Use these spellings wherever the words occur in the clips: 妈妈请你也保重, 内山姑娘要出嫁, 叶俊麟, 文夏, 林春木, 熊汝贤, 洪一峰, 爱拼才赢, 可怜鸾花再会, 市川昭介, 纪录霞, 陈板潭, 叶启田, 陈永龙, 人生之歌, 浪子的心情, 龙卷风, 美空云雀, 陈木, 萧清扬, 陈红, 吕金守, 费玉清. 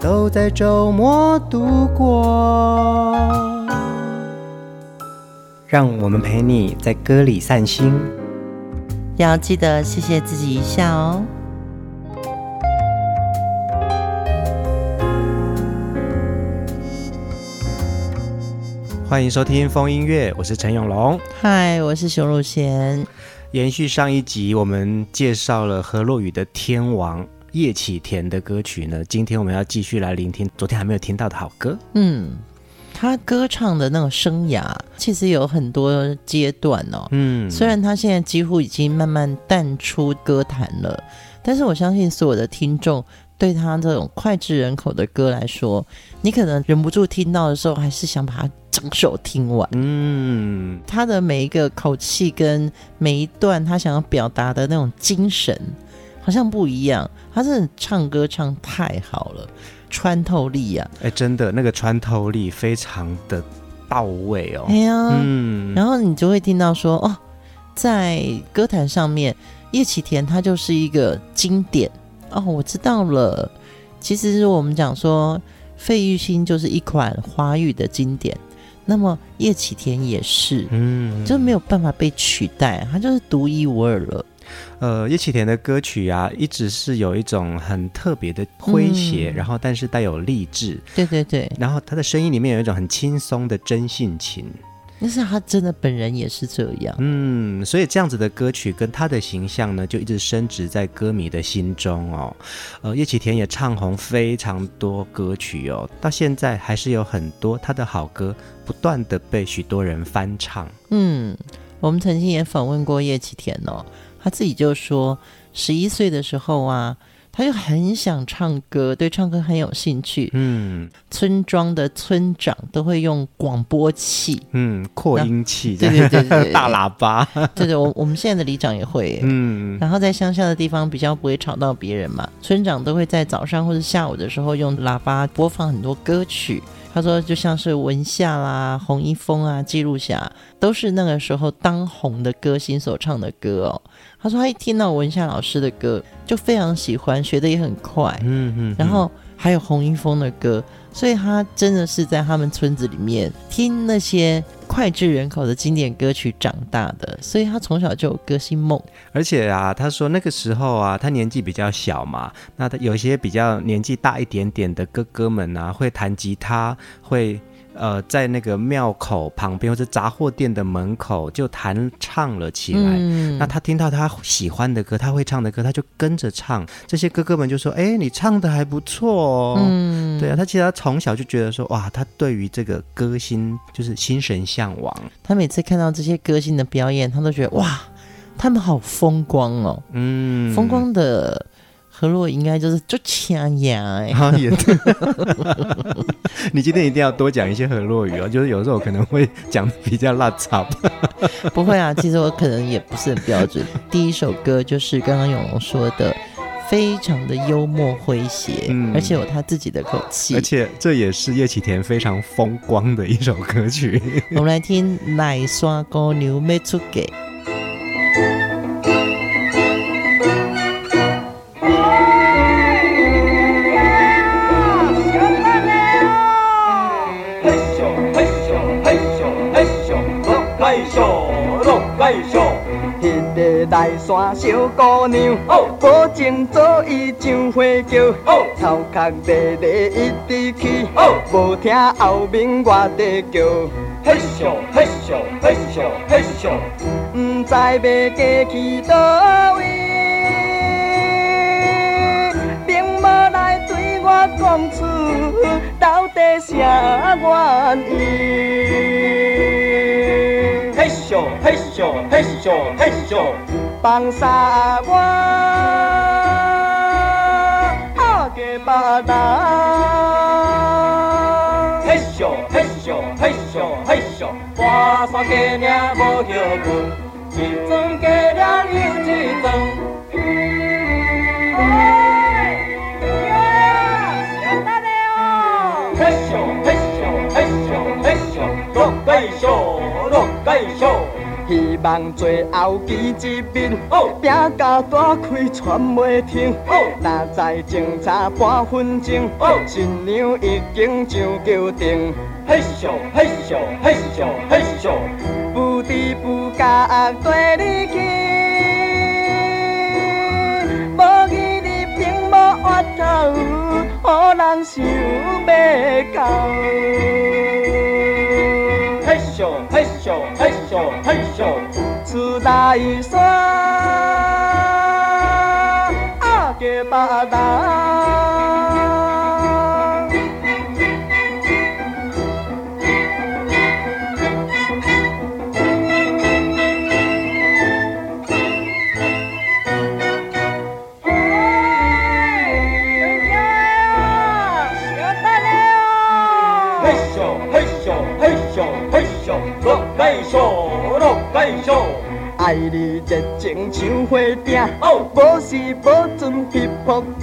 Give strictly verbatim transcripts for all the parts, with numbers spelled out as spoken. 都在周末度过。让我们陪你在歌里散心，要记得谢谢自己一下哦。欢迎收听风音乐，我是陈永龙。嗨，我是熊汝贤。延续上一集，我们介绍了河洛语的天王叶启田的歌曲呢，今天我们要继续来聆听昨天还没有听到的好歌。嗯，他歌唱的那种生涯其实有很多阶段哦。嗯，虽然他现在几乎已经慢慢淡出歌坛了，但是我相信所有的听众对他这种脍炙人口的歌来说，你可能忍不住听到的时候还是想把它整首听完。嗯，他的每一个口气跟每一段他想要表达的那种精神好像不一样，他真的唱歌唱太好了，穿透力啊、欸、真的那个穿透力非常的到位哦。对啊、嗯、然后你就会听到说哦，在歌坛上面叶启田他就是一个经典哦，我知道了。其实我们讲说费玉清就是一款华语的经典，那么叶启田也是，嗯，就没有办法被取代，他就是独一无二了。呃，叶启田的歌曲啊，一直是有一种很特别的诙谐、嗯，然后但是带有励志。对对对。然后他的声音里面有一种很轻松的真性情。但是他真的本人也是这样。嗯，所以这样子的歌曲跟他的形象呢，就一直深植在歌迷的心中哦。呃，叶启田也唱红非常多歌曲哦，到现在还是有很多他的好歌不断的被许多人翻唱。嗯，我们曾经也访问过叶启田哦，他自己就说十一岁的时候啊，他就很想唱歌，对唱歌很有兴趣。嗯，村庄的村长都会用广播器，嗯，扩音器，对对 对, 对, 对大喇叭，对对，我我们现在的里长也会。嗯，然后在乡下的地方比较不会吵到别人嘛，村长都会在早上或者下午的时候用喇叭播放很多歌曲。他说就像是文夏啦、洪一峰啊、纪录霞，都是那个时候当红的歌星所唱的歌哦。他说他一听到文夏老师的歌就非常喜欢，学得也很快。嗯嗯，然后还有洪一峰的歌，所以他真的是在他们村子里面听那些脍炙人口的经典歌曲长大的，所以他从小就有歌星梦。而且啊，他说那个时候啊，他年纪比较小嘛，那他有些比较年纪大一点点的哥哥们啊，会弹吉他，会呃在那个庙口旁边或者杂货店的门口就弹唱了起来、嗯、那他听到他喜欢的歌，他会唱的歌，他就跟着唱，这些哥哥们就说哎、欸，你唱的还不错哦、嗯、对啊，他其实他从小就觉得说哇，他对于这个歌星就是心神向往，他每次看到这些歌星的表演，他都觉得哇，他们好风光哦。嗯，风光的河洛应该就是就强呀，你今天一定要多讲一些河洛语哦，就是有时候可能会讲比较拉杂。不会啊，其实我可能也不是很标准。第一首歌就是刚刚永龙说的，非常的幽默诙谐、嗯、而且有他自己的口气，而且这也是叶启田非常风光的一首歌曲。我们来听奶刷姑娘要出嫁。大山小姑娘，保证做伊上花轿，头壳低低一直起，无听后面我在叫。嘿咻嘿咻嘿咻嘿咻，不知要嫁去叨位，并无来对我讲出到底啥原因。嘿咻嘿咻嘿咻嘿咻，放下我，下嫁别人。花山鸡岭无歇困，一庄鸡了又一庄。 希望最后见一面，拼甲大开喘袂停。哪知相差半分钟，新娘已经上桥顶。嘿咻嘿咻嘿咻嘿咻，不知不觉跟你去，无义你并无回头，予人想袂到。 嘿咻嘿咻嘿咻嘿咻，厝内山阿个巴达，嘿咻嘿咻嘿咻嘿咻。 落cây số， 落cây số， 爱你热情像火鼎，无时无准去扑滚。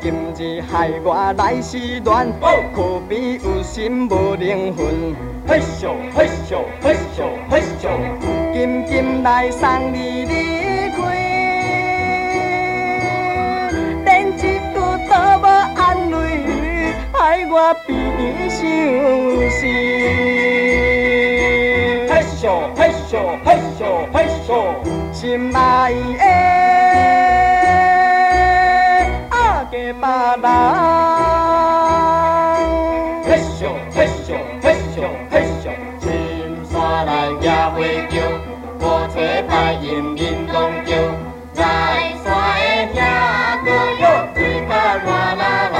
今日害我来失恋，可比有心无灵魂。嘿咻嘿咻嘿咻嘿咻，紧紧来送你离开，连一句都无安慰，害我变相思。 嘿咻嘿咻嘿咻，心爱的阿个巴郎。嘿咻嘿咻嘿咻嘿咻，深山来野花叫，无找歹人人拢叫，在山的遐个哟，水甲热啦流。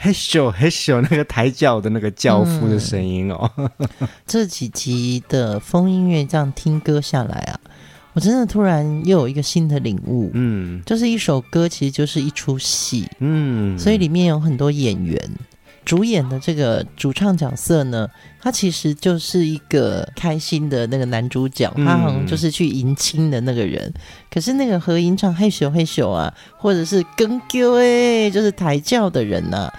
嘿咻嘿咻，那个抬轿的那个轿夫的声音哦、嗯。这几集的风音乐这样听歌下来啊，我真的突然又有一个新的领悟。嗯，就是一首歌其实就是一出戏。嗯，所以里面有很多演员，主演的这个主唱角色呢，他其实就是一个开心的那个男主角，他好像就是去迎亲的那个人。嗯、可是那个合音唱嘿咻嘿咻啊，或者是跟丢哎，就是抬轿的人啊。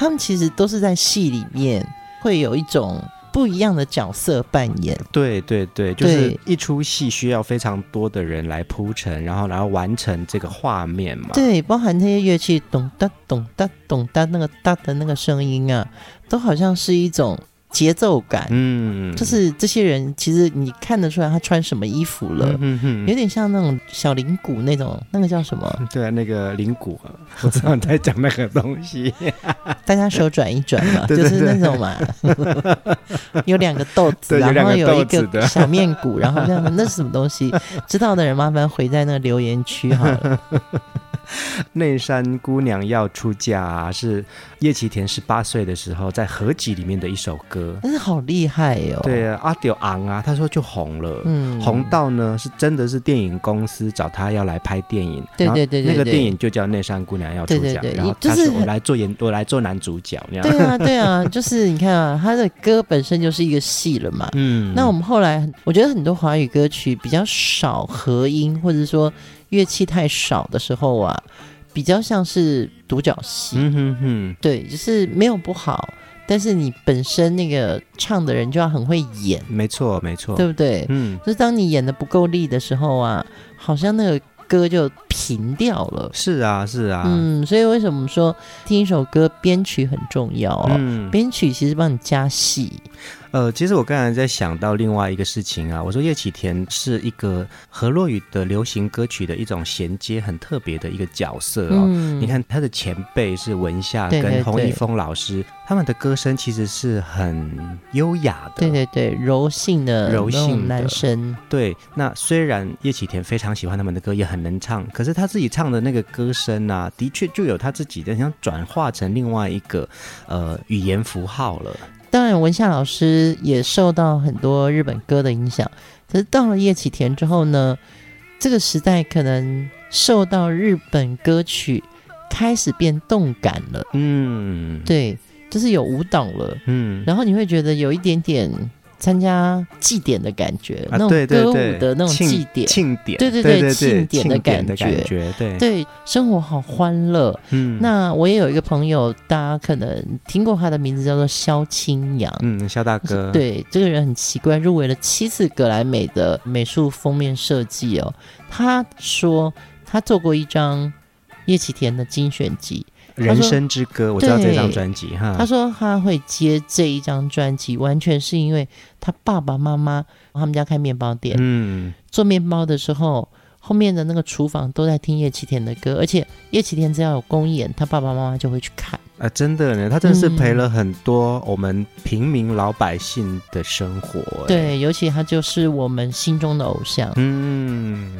他们其实都是在戏里面会有一种不一样的角色扮演。对对对，就是一出戏需要非常多的人来铺陈，然后然后完成这个画面嘛。对，包含那些乐器咚哒咚哒咚哒那个哒的那个声音啊，都好像是一种节奏感。嗯，就是这些人其实你看得出来他穿什么衣服了，嗯哼哼有点像那种小铃鼓那种，那个叫什么？对啊，那个铃鼓，我知道你在讲那个东西。大家手转一转嘛，对对对就是那种嘛，有两个豆子，然后有一个小面鼓，然后那那是什么东西？知道的人麻烦回在那个留言区好了。内山姑娘要出嫁、啊、是叶启田十八岁的时候在合集里面的一首歌，但是好厉害哦。对啊，阿丢昂啊，他说就红了，嗯，红到呢是真的是电影公司找他要来拍电影，对对 对， 对， 对， 对， 对，那个电影就叫内山姑娘要出嫁，对对对然后他说我来做演，就是、我来做男。 主角那样对啊对啊，就是你看啊，他的歌本身就是一个戏了嘛。嗯，那我们后来我觉得很多华语歌曲比较少合音，或者说乐器太少的时候啊，比较像是独角戏。嗯哼哼，对，就是没有不好，但是你本身那个唱的人就要很会演。没错没错，对不对？嗯，就是当你演的不够力的时候啊，好像那个。 歌就平掉了，是啊，是啊，嗯，所以为什么说听一首歌编曲很重要哦？嗯、编曲其实帮你加戏。呃，其实我刚才在想到另外一个事情啊，我说叶启田是一个河洛语的流行歌曲的一种衔接，很特别的一个角色哦。嗯、你看他的前辈是文夏跟洪一峰老师，对对对他们的歌声其实是很优雅的，对对对，柔性的柔性男声。对，那虽然叶启田非常喜欢他们的歌，也很。 能唱，可是他自己唱的那个歌声啊，的确就有他自己的想转化成另外一个呃语言符号了。当然，文夏老师也受到很多日本歌的影响，可是到了叶启田之后呢，这个时代可能受到日本歌曲开始变动感了，嗯，对，就是有舞蹈了，嗯，然后你会觉得有一点点参加祭典的感觉，啊、那种歌舞的那种祭典，庆典，对对对，庆典的感觉，对对，生活好欢乐。嗯，那我也有一个朋友，大家可能听过他的名字，叫做萧清扬，嗯，萧大哥，对，这个人很奇怪，入围了七次格莱美的美术封面设计哦。他说他做过一张叶启田的精选集。人生之歌，我知道这张专辑哈。他说他会接这一张专辑，完全是因为他爸爸妈妈他们家开面包店，嗯，做面包的时候，后面的那个厨房都在听叶启田的歌，而且叶启田只要有公演，他爸爸妈妈就会去看。啊，真的呢，他真的是陪了很多我们平民老百姓的生活、欸嗯。对，尤其他就是我们心中的偶像。嗯，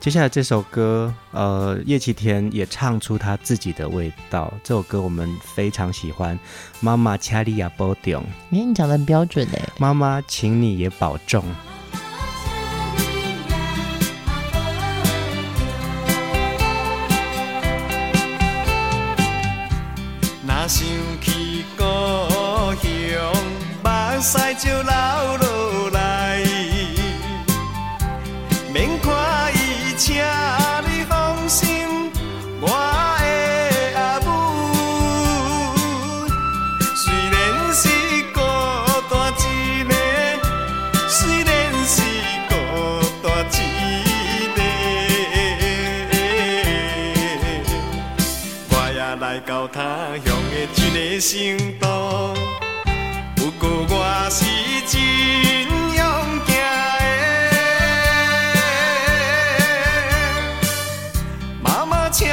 接下来这首歌，呃，叶启田也唱出他自己的味道。这首歌我们非常喜欢，《妈妈请你也保重》。哎，你讲得很标准哎、欸。妈妈，请你也保重。想起故乡，目屎就流落来。免看伊，请你放心，我的阿母。虽然是孤单一个，虽然是孤单一个，我也来到他乡。一个成都，不过我是真勇敢的，妈妈请你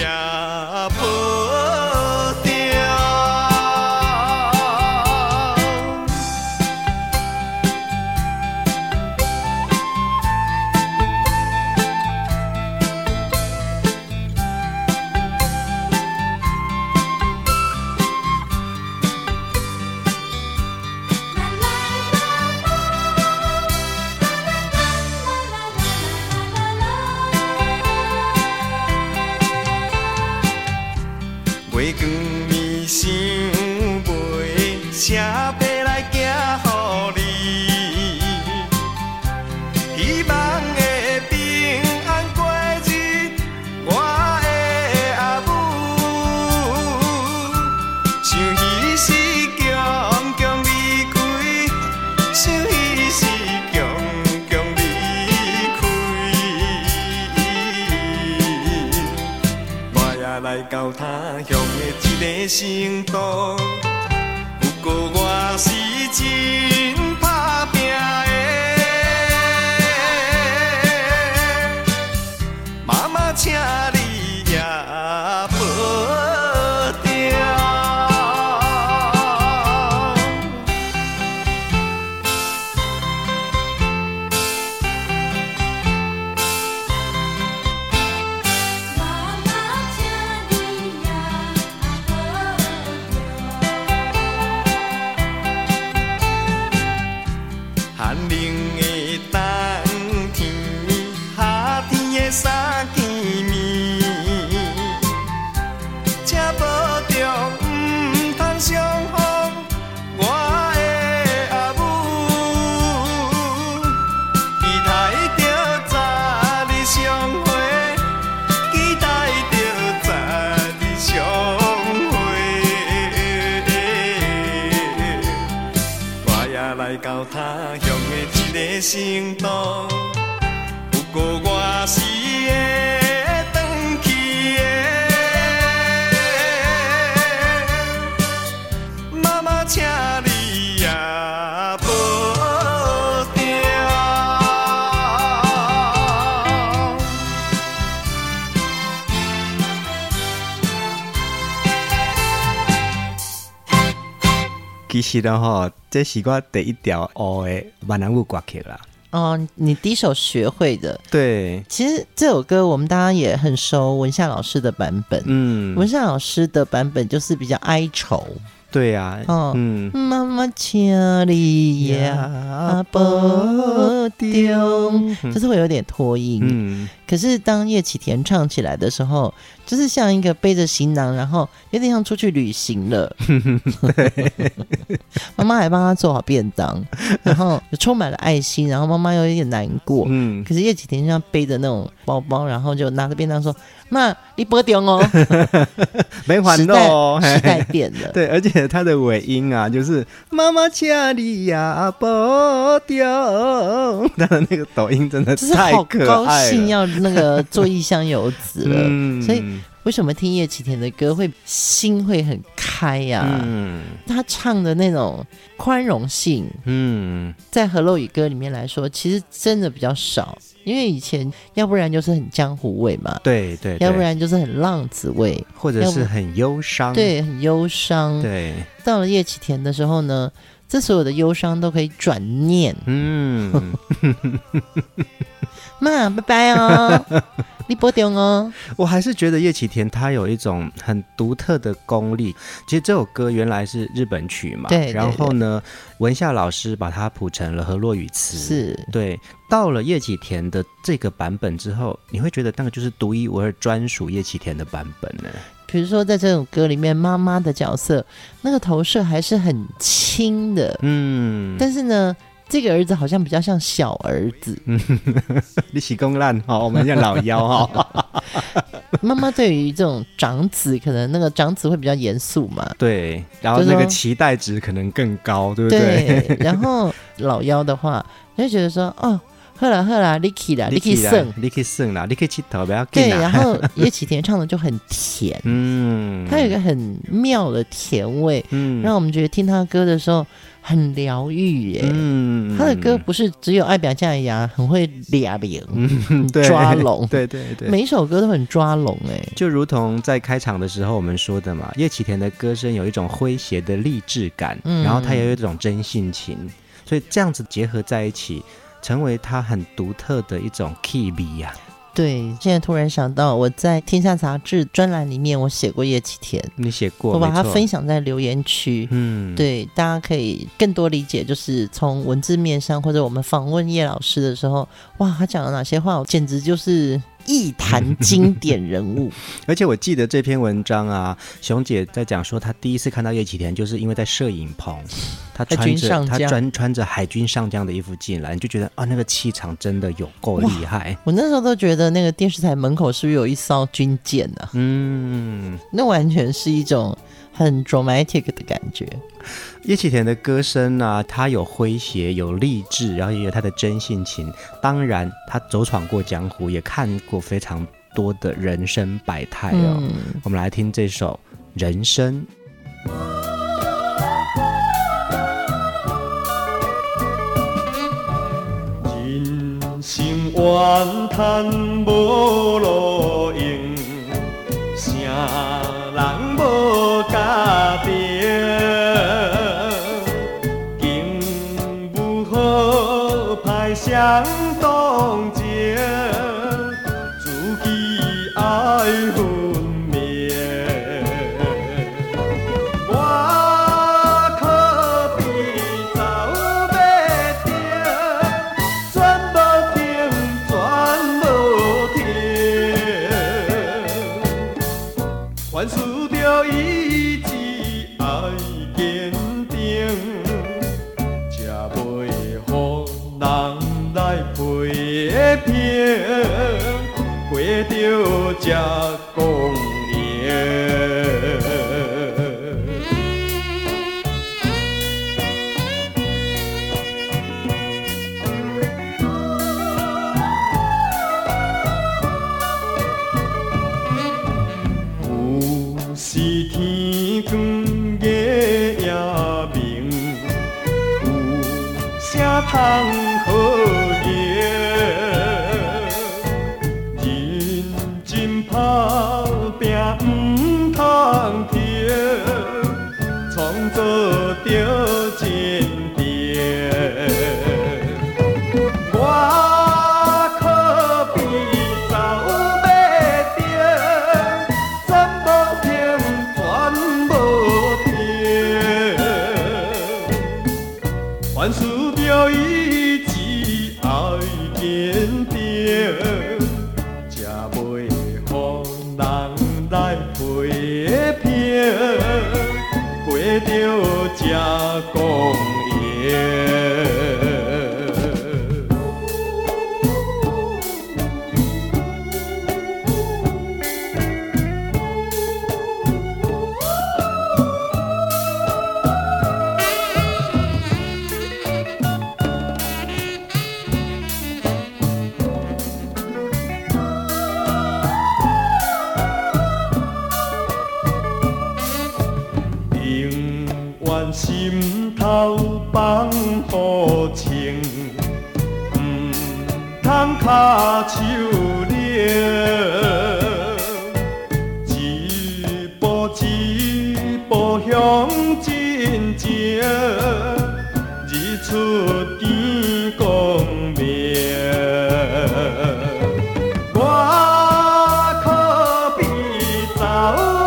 也保重。到他乡的一个成都，不过我是真打拼的，妈妈请你也保重。成都，不过我是会返去的，妈妈请你也保重。其实吼，这是我第一条学的闽南语歌曲啦。哦，你第一首学会的。对，其实这首歌我们大家也很熟文夏老师的版本。嗯，文夏老师的版本就是比较哀愁。对呀、啊，嗯，妈妈请你呀，保重，就是会有点拖音。嗯，可是当叶启田唱起来的时候，就是像一个背着行囊，然后有点像出去旅行了。对，妈妈还帮他做好便当，然后充满了爱心，然后妈妈又有点难过。嗯，可是叶启田像背着那种包包，然后就拿着便当说：“妈，你保重哦，没还哦，时代变了。”对，而且他的尾音啊，就是“妈妈请你呀，保重”，他的那个抖音真的太可爱了，好高兴要那个做异乡游子了。嗯，所以为什么听叶启田的歌会心会很开呀、啊？嗯，他唱的那种宽容性，嗯，在河洛语歌里面来说，其实真的比较少。因为以前要不然就是很江湖味嘛， 对, 对对，要不然就是很浪子味，或者是很忧伤，对，很忧伤。对，到了叶启田的时候呢，这所有的忧伤都可以转念，嗯，妈，拜拜哦，你保重哦。我还是觉得叶启田他有一种很独特的功力。其实这首歌原来是日本曲嘛， 对, 对, 对，然后呢，文夏老师把它谱成了河洛语词，是，对。到了叶启田的这个版本之后，你会觉得那个就是独一无二专属叶启田的版本呢。比如说在这首歌里面，妈妈的角色那个投射还是很轻的，嗯，但是呢这个儿子好像比较像小儿子。你是说烂哈，我们像老妖哈。妈妈对于这种长子，可能那个长子会比较严肃嘛，对，然后那个期待值可能更高，对不对？对，然后老妖的话你就觉得说，哦，好啦好啦，你去啦，你去算，你去算啦，你去佚佗，不要紧啦。对，然后叶启田唱的就很甜，嗯，他有一个很妙的甜味，嗯，让我们觉得听他歌的时候很疗愈耶。嗯，他的歌不是只有爱表现呀，很会抓龙，嗯，抓龙，对对对，每一首歌都很抓龙哎。就如同在开场的时候我们说的嘛，叶启田的歌声有一种诙谐的励志感，嗯，然后他也有一种真性情，所以这样子结合在一起，成为他很独特的一种 key 味啊。对，现在突然想到，我在《天下》杂志专栏里面，我写过叶启田，你写过，我把它分享在留言区。嗯，对，大家可以更多理解，就是从文字面上，或者我们访问叶老师的时候，哇，他讲了哪些话，我简直就是一谈经典人物。而且我记得这篇文章啊，熊姐在讲说她第一次看到叶启田就是因为在摄影棚，她穿着她穿穿着海军上将的衣服进来，你就觉得啊，那个气场真的有够厉害。我那时候都觉得那个电视台门口是不是有一艘军舰啊，嗯，那完全是一种很 dramatic 的感觉。叶启田的歌声啊，他有诙谐，有励志，然后也有他的真性情。当然他走闯过江湖，也看过非常多的人生百态哦。嗯，我们来听这首《人生》。人生怨叹无路用，啥人无家庭，境不好，歹相同情，自己爱分明。我可比走袂停，转无停，转无停，凡事意志爱坚定，才袂予人来批评，过着才公平。通好行，认真打拼唔通停，创造着前程。我可比走袂停，转无停，转无停。着伊只爱坚定，才袂予人来批评，过着才公平。心头放好情，不通脚手拎，一步一步向前进，日出见光明。我可比走。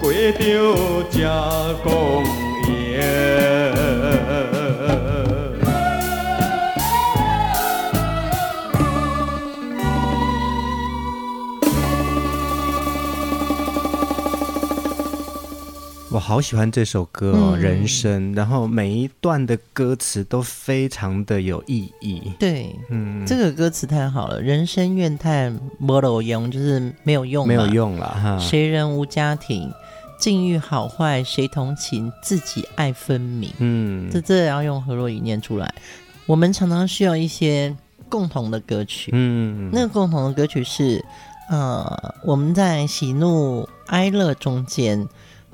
过着才公平。我好喜欢这首歌哦，嗯，人生，然后每一段的歌词都非常的有意义。对，嗯，这个歌词太好了，人生怨叹没路用，就是没有用，没有用了哈。谁人无家庭，境遇好坏谁同情，自己爱分明。嗯，这这要用何洛仪念出来。我们常常需要一些共同的歌曲，嗯，那个共同的歌曲是，呃，我们在喜怒哀乐中间。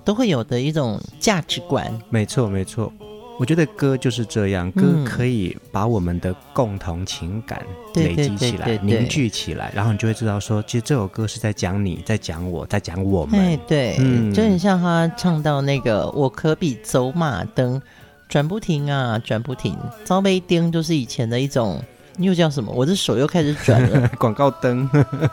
都会有的一种价值观，没错没错，我觉得歌就是这样，歌可以把我们的共同情感累积起来，嗯，对对对对对，凝聚起来，然后你就会知道说，其实这首歌是在讲你，在讲我，在讲我们。哎，对，嗯，就很像他唱到那个我可比走马灯，转不停啊转不停，招杯丁就是以前的一种。又叫什么？我的手又开始转了。广告灯。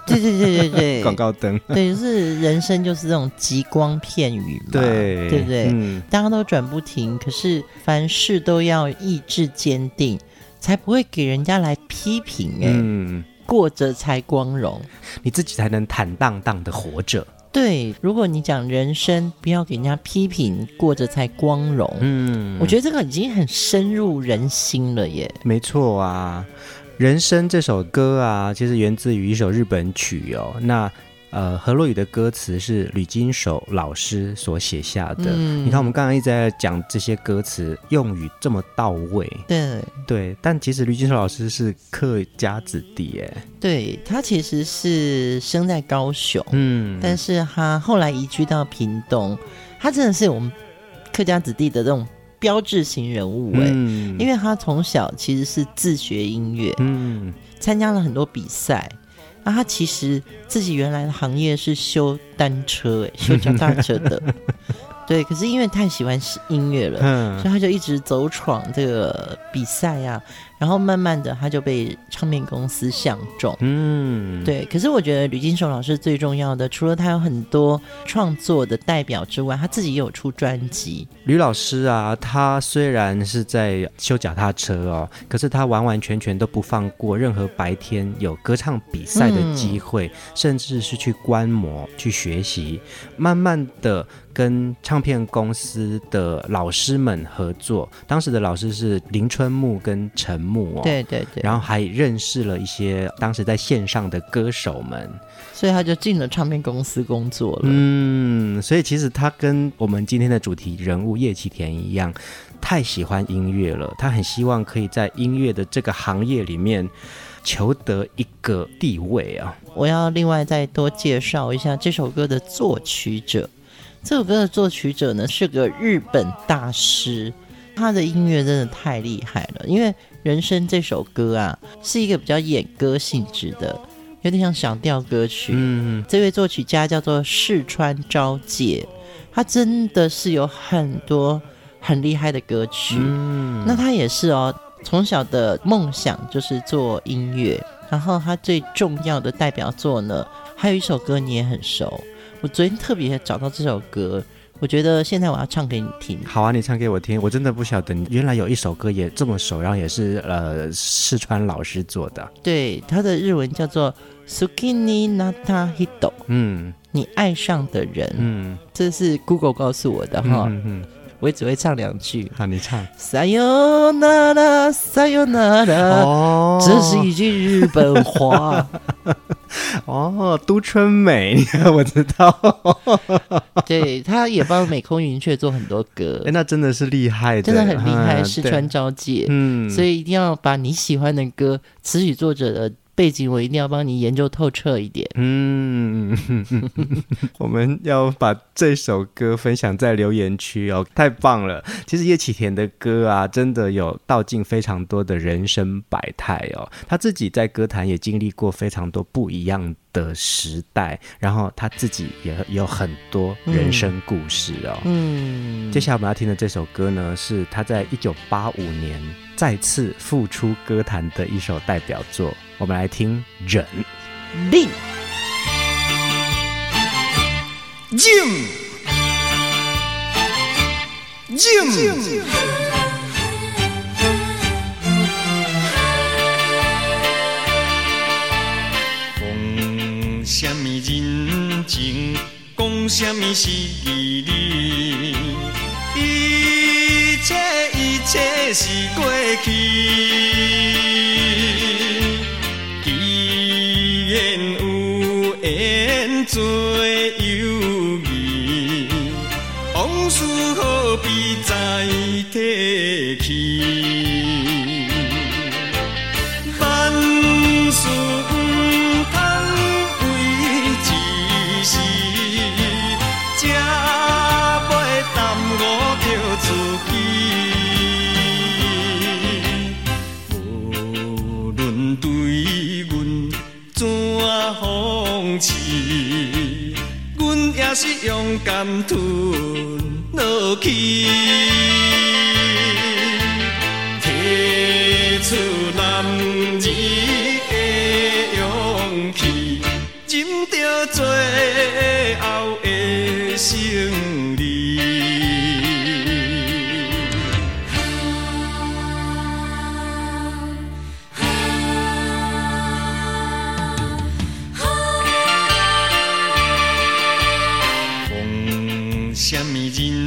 对对对对对，广告灯。对，就是人生就是这种极光片语嘛，对对不对，嗯？大家都转不停，可是凡事都要意志坚定，才不会给人家来批评哎，欸嗯。过着才光荣，你自己才能坦荡荡的活着。对，如果你讲人生不要给人家批评，过着才光荣，嗯，我觉得这个已经很深入人心了耶。没错啊，人生这首歌啊其实源自于一首日本曲哦，那呃，何洛仪的歌词是吕金守老师所写下的，嗯，你看我们刚刚一直在讲这些歌词用语这么到位，对对，但其实吕金守老师是客家子弟耶，对，他其实是生在高雄，嗯，但是他后来移居到屏东，他真的是我们客家子弟的这种标志型人物耶，嗯，因为他从小其实是自学音乐，嗯，参加了很多比赛，啊，他其实自己原来的行业是修单车，修脚踏车的，对。可是因为太喜欢音乐了，嗯，所以他就一直走闯这个比赛啊。然后慢慢的，他就被唱片公司相中。嗯，对。可是我觉得吕金守老师最重要的，除了他有很多创作的代表之外，他自己也有出专辑。吕老师啊，他虽然是在修脚踏车哦，可是他完完全全都不放过任何白天有歌唱比赛的机会，嗯，甚至是去观摩、去学习，慢慢的跟唱片公司的老师们合作。当时的老师是林春木跟陈木哦，对对对，然后还认识了一些当时在线上的歌手们，所以他就进了唱片公司工作了。嗯，所以其实他跟我们今天的主题人物叶启田一样，太喜欢音乐了，他很希望可以在音乐的这个行业里面求得一个地位啊。我要另外再多介绍一下这首歌的作曲者，这首歌的作曲者呢是个日本大师，他的音乐真的太厉害了，因为人生这首歌啊是一个比较演歌性质的，有点像响调歌曲。嗯，这位作曲家叫做市川昭介，他真的是有很多很厉害的歌曲。嗯，那他也是哦，从小的梦想就是做音乐，然后他最重要的代表作呢，还有一首歌你也很熟，我昨天特别找到这首歌，我觉得现在我要唱给你听。好啊，你唱给我听。我真的不晓得原来有一首歌也这么熟，然后也是呃市川老师做的。对，他的日文叫做 Suki ni nata hito， 嗯，你爱上的人。嗯，这是 Google 告诉我的哈。嗯嗯嗯，我只会唱两句。好，你唱。Sayonara Sayonara， 哦，这是一句日本话。哦，都春美，我知道。对，他也帮美空云雀做很多歌。那真的是厉害的，真的很厉害，市川昭介。嗯，所以一定要把你喜欢的歌，词曲作者的背景我一定要帮你研究透彻一点。嗯，我们要把这首歌分享在留言区哦，太棒了！其实叶启田的歌啊，真的有道尽非常多的人生百态哦。他自己在歌坛也经历过非常多不一样的时代，然后他自己也有很多人生故事哦。嗯，嗯，接下来我们要听的这首歌呢，是他在一九八五年再次复出歌坛的一首代表作。我们来听忍令 Jim Jim 讲什么人情，讲什么是义理，一切一切是过去，做友谊，往事何必再提起？万事唔通为一时，才袂耽误着自己。无论对阮怎讽刺，也是勇敢吞落去，提出男儿的勇气，忍着最后的胜利。讲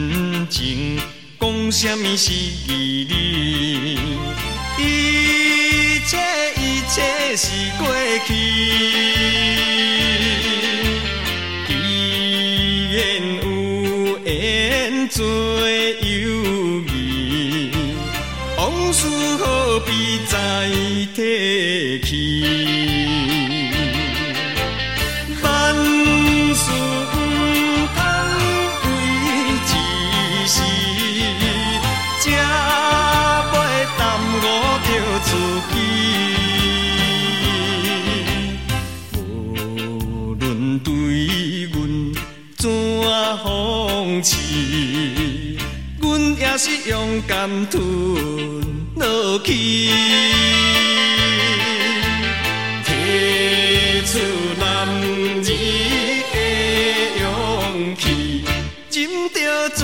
什么是义理，一切一切是过去，既然有缘做友谊，往事何必再提起？也是勇敢吞落去，提出男儿的勇气，忍着最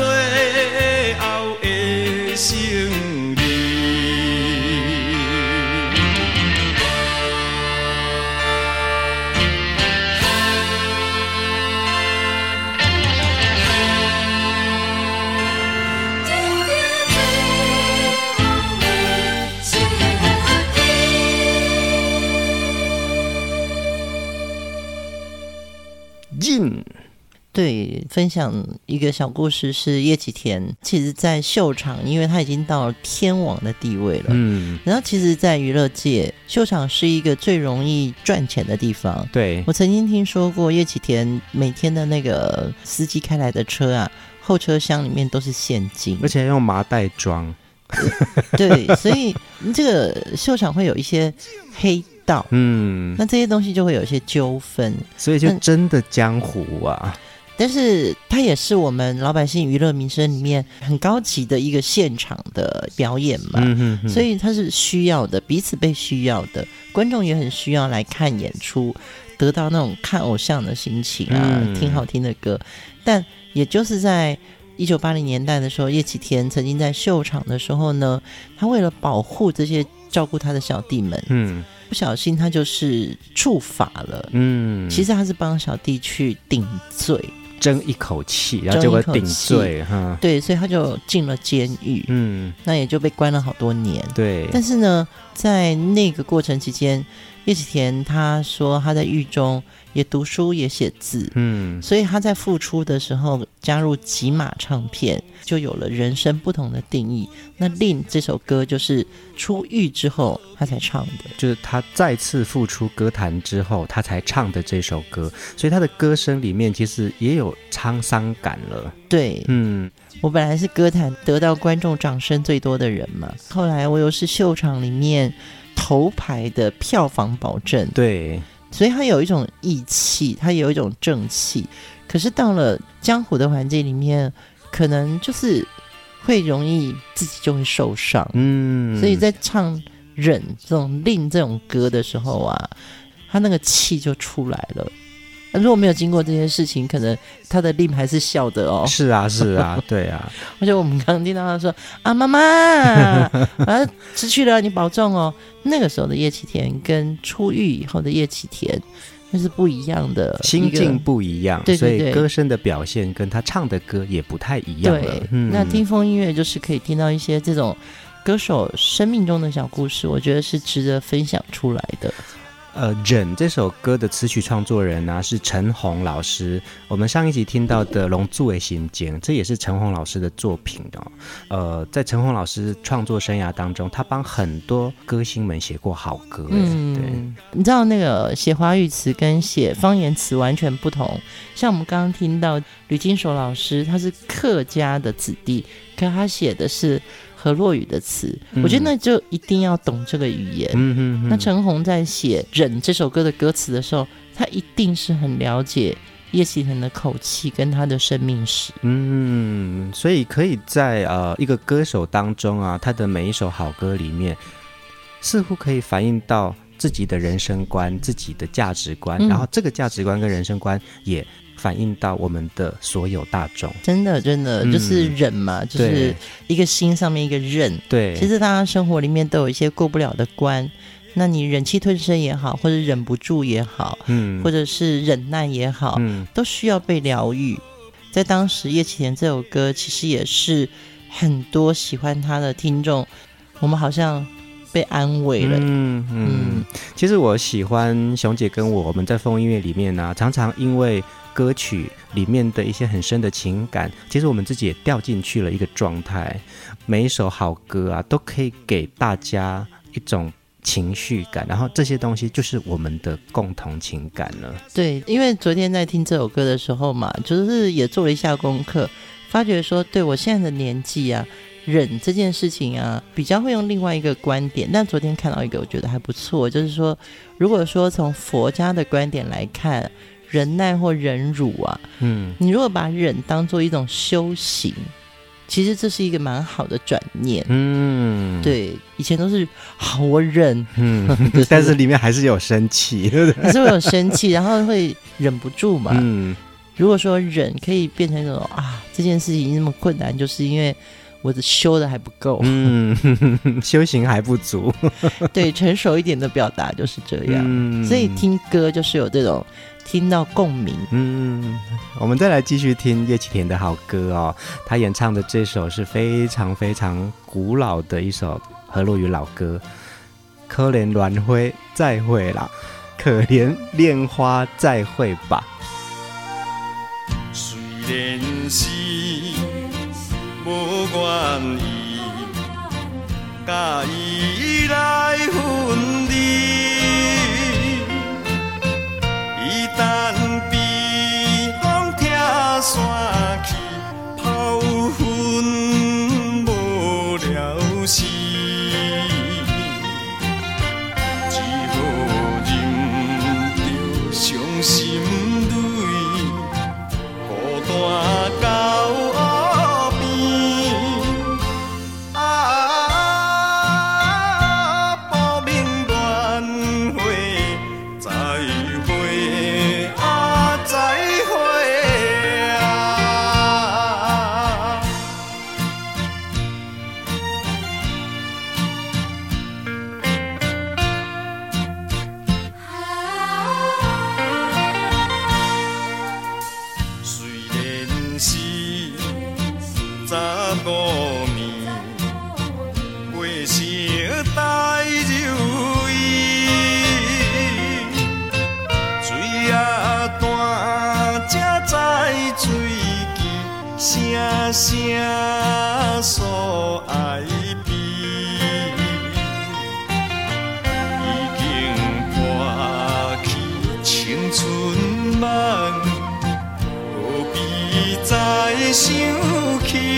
后的胜利。对，分享一个小故事，是叶启田其实在秀场，因为他已经到了天王的地位了。嗯，然后其实在娱乐界，秀场是一个最容易赚钱的地方。对，我曾经听说过叶启田每天的那个司机开来的车啊，后车厢里面都是现金，而且用麻袋装。对，所以这个秀场会有一些黑道，嗯，那这些东西就会有一些纠纷，所以就真的江湖啊。但是它也是我们老百姓娱乐民生里面很高级的一个现场的表演嘛，嗯、哼哼所以它是需要的，彼此被需要的，观众也很需要来看演出，得到那种看偶像的心情啊，嗯、听好听的歌。但也就是在一九八零年代的时候，叶启田曾经在秀场的时候呢，他为了保护这些照顾他的小弟们，嗯，不小心他就是触法了，嗯，其实他是帮小弟去顶罪。争一口气，然后结果顶罪，哈，对，所以他就进了监狱，嗯，那也就被关了好多年，对。但是呢，在那个过程期间，叶启田他说他在狱中也读书也写字，嗯，所以他在复出的时候加入吉马唱片，就有了人生不同的定义。那令这首歌就是出狱之后他才唱的，就是他再次复出歌坛之后他才唱的这首歌，所以他的歌声里面其实也有沧桑感了。对，嗯，我本来是歌坛得到观众掌声最多的人嘛，后来我又是秀场里面头牌的票房保证，对，所以他有一种义气，他有一种正气，可是到了江湖的环境里面，可能就是会容易自己就会受伤，嗯，所以在唱忍这种令这种歌的时候啊，他那个气就出来了。如果没有经过这些事情，可能他的令还是笑的哦。是啊，是啊，对啊。而且我们刚刚听到他说啊，妈妈，啊，失去了，你保重哦。那个时候的叶启田跟出狱以后的叶启田，那是不一样的，心境不一样，对对对，所以歌声的表现跟他唱的歌也不太一样了。对，嗯、那听风音乐就是可以听到一些这种歌手生命中的小故事，我觉得是值得分享出来的。呃，忍这首歌的词曲创作人啊是陈红老师，我们上一集听到的《浪子的心情》这也是陈红老师的作品哦。呃，在陈红老师创作生涯当中，他帮很多歌星们写过好歌。嗯，对，你知道那个写华语词跟写方言词完全不同，像我们刚刚听到吕金守老师，他是客家的子弟，可他写的是河洛语的词，嗯、我觉得那就一定要懂这个语言。嗯、哼哼那陈红在写《忍》这首歌的歌词的时候，他一定是很了解叶启田的口气跟他的生命史。嗯，所以可以在呃一个歌手当中啊，他的每一首好歌里面，似乎可以反映到自己的人生观、自己的价值观，嗯、然后这个价值观跟人生观也反映到我们的所有大众。真的真的、嗯、就是忍嘛，就是一个心上面一个忍，对，其实大家生活里面都有一些过不了的关，那你忍气吞声也好，或者忍不住也好，嗯，或者是忍耐也好，嗯，都需要被疗愈。在当时叶启田这首歌其实也是很多喜欢他的听众，我们好像被安慰了。嗯嗯，嗯其实我喜欢熊姐跟我，我们在风音乐里面啊，常常因为歌曲里面的一些很深的情感，其实我们自己也掉进去了一个状态。每一首好歌啊，都可以给大家一种情绪感，然后这些东西就是我们的共同情感了。对，因为昨天在听这首歌的时候嘛，就是也做了一下功课，发觉说，对我现在的年纪啊，忍这件事情啊，比较会用另外一个观点。但昨天看到一个我觉得还不错，就是说，如果说从佛家的观点来看，忍耐或忍辱啊，嗯，你如果把忍当做一种修行，其实这是一个蛮好的转念。嗯，对，以前都是好我忍，嗯，就是、但是里面还是有生气，对不对？还是会有生气，然后会忍不住嘛。嗯，如果说忍可以变成一种啊，这件事情那么困难，就是因为我的修的还不够，嗯，修行还不足。对，成熟一点的表达就是这样。嗯、所以听歌就是有这种听到共鸣。嗯，我们再来继续听叶启田的好歌哦。他演唱的这首是非常非常古老的一首河洛语老歌，可怜鸾花再会啦，可怜恋花再会吧。虽然是不愿意，甲伊来分离。但被风拆散去，抛魂无了时，只好十五年，月色带入伊，水啊弹才知醉意，声声诉爱悲。已经破去青春梦，何必再想起？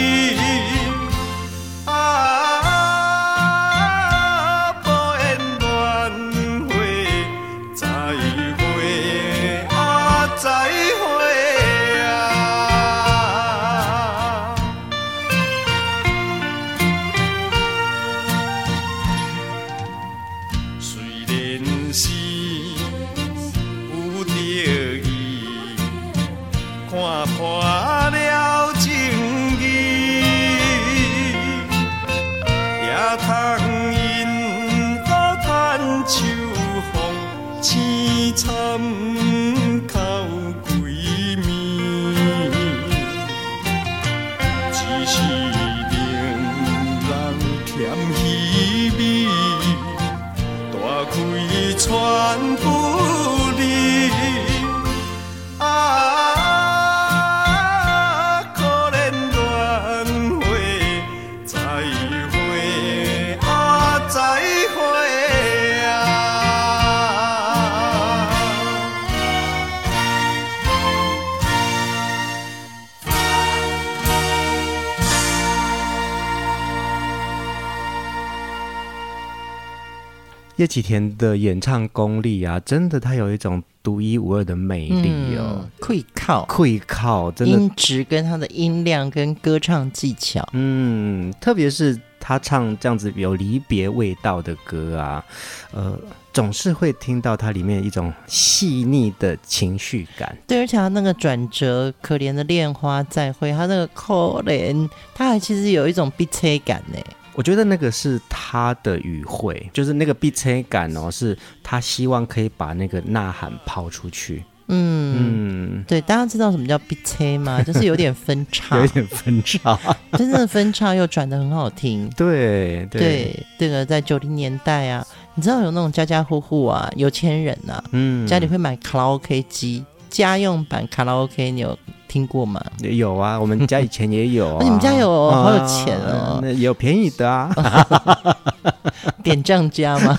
叶启田的演唱功力啊，真的他有一种独一无二的魅力哦，溃靠溃靠，真的音质跟他的音量跟歌唱技巧，嗯，特别是他唱这样子有离别味道的歌啊，呃，总是会听到他里面一种细腻的情绪感。对，而且他那个转折，可怜的恋花再会，他那个可怜，他还其实有一种悲催感呢。我觉得那个是他的语汇，就是那个逼切感哦，是他希望可以把那个呐喊抛出去。嗯, 嗯对，大家知道什么叫逼切吗？就是有点分叉，有点分叉，真的分叉又转得很好听。对对，这个在九零年代啊，你知道有那种家家户户啊，有钱人啊，嗯，家里会买卡拉 OK 机，家用版卡拉 OK， 你有听过吗？有啊，我们家以前也有啊。你们家有、哦啊、好有钱哦、嗯、有便宜的啊。点账家吗？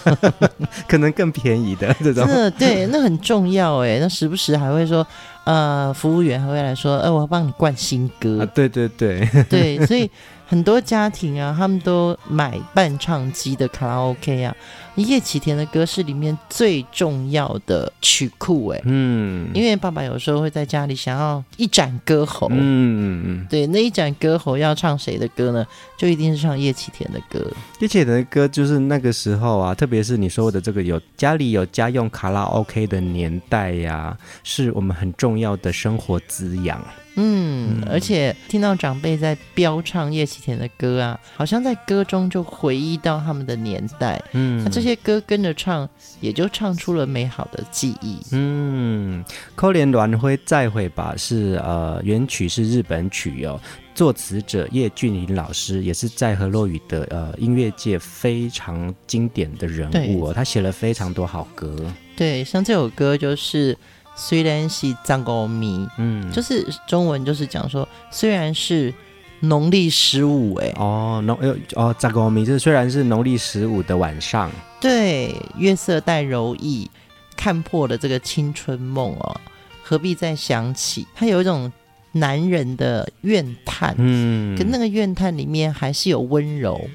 可能更便宜的这种。那对，那很重要耶，那时不时还会说呃，服务员还会来说呃，我要帮你灌新歌、啊、对对对对，所以很多家庭啊他们都买伴唱机的卡拉 OK 啊，叶启田的歌是里面最重要的曲库耶、嗯、因为爸爸有时候会在家里想要一展歌喉、嗯、对，那一展歌喉要唱谁的歌呢？就一定是唱叶启田的歌。叶启田的歌就是那个时候啊，特别是你说的这个有家里有家用卡拉 OK 的年代啊，是我们很重要的生活滋养。嗯，而且听到长辈在飙唱叶启田的歌啊，好像在歌中就回忆到他们的年代。嗯，那这些歌跟着唱，也就唱出了美好的记忆。嗯，可怜鸾辉再会吧是呃原曲是日本曲哦，作词者叶俊麟老师也是在河洛语的呃音乐界非常经典的人物哦，他写了非常多好歌。对，像这首歌就是。虽然是藏高米，嗯，就是中文就是讲说，虽然是农历十五，哎，哦，农哦藏高米，就是虽然是农历十五的晚上，对，月色带柔意，看破了这个青春梦哦，何必再想起？它有一种男人的怨叹，嗯，可那个怨叹里面还是有温柔，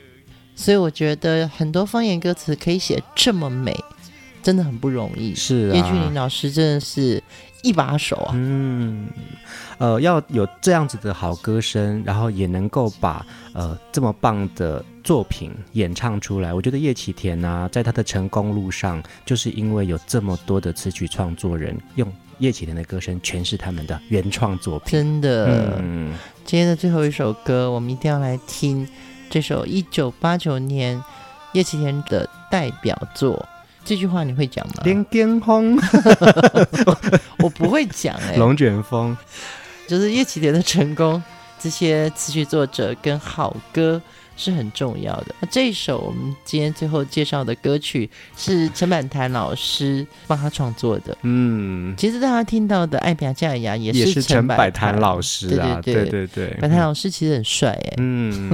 所以我觉得很多方言歌词可以写这么美。真的很不容易，是啊，叶俊麟老师真的是一把手啊。嗯，呃，要有这样子的好歌声，然后也能够把呃这么棒的作品演唱出来。我觉得叶启田啊，在他的成功路上，就是因为有这么多的词曲创作人用叶启田的歌声诠释他们的原创作品，真的。嗯，今天的最后一首歌，我们一定要来听这首一九八九年叶启田的代表作。这句话你会讲吗？连根风我不会讲哎、欸。龙卷风就是叶启田的成功这些词曲作者跟好歌是很重要的。那这一首我们今天最后介绍的歌曲是陈板潭老师帮他创作的。嗯，其实大家听到的《爱拼才赢》也是陈板潭老师啊，对对 对, 对, 对，板潭老师其实很帅哎、欸。嗯，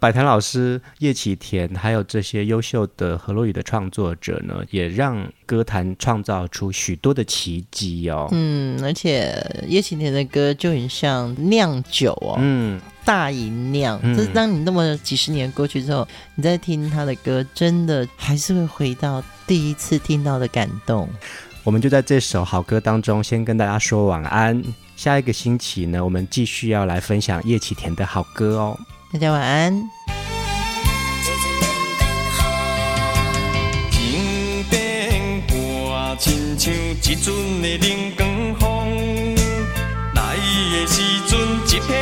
板潭老师、叶启田还有这些优秀的河洛语的创作者呢，也让歌坛创造出许多的奇迹哦。嗯，而且叶启田的歌就很像酿酒哦。嗯。大吟酿，就是当你那么几十年过去之后、嗯、你在听他的歌，真的还是会回到第一次听到的感动。我们就在这首好歌当中先跟大家说晚安，下一个星期呢，我们继续要来分享叶启田的好歌哦。大家晚安。天边挂亲像一阵的冷光风，来的时阵一片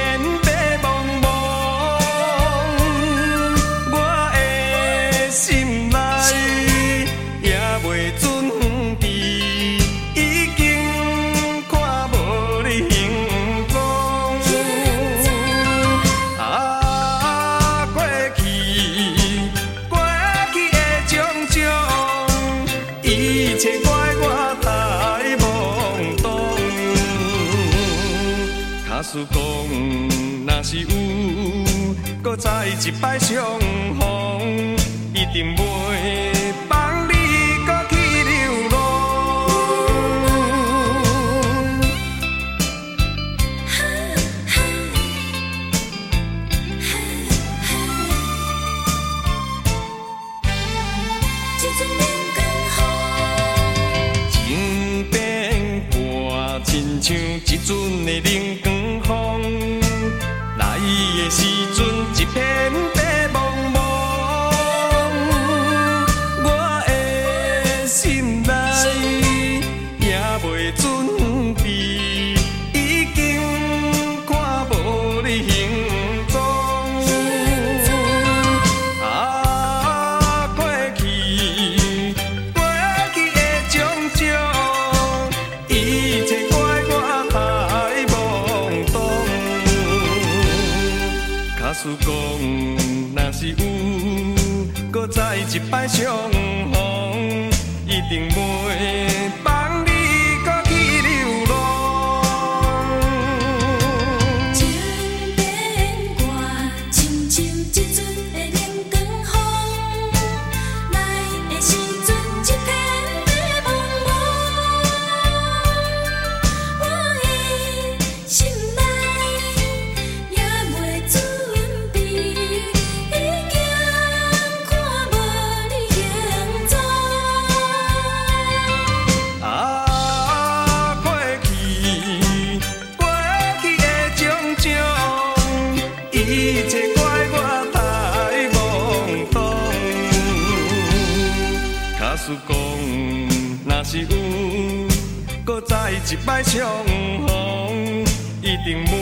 再一摆相逢，一定袂放你搁去流浪。一阵冷光雨，情变卦亲像一阵的冷光。时阵一片白茫茫，我的心内也袂准备，已经看无你行踪。啊，过去过去的种种，一切怪我太懵懂。假使讲，若是有，搁再一摆相逢，一定袂放你搁去流浪。情变卦，亲像一阵的冷光风，来的时阵一片白茫茫，我的心内也袂准。是有，搁再一摆相逢，一定袂。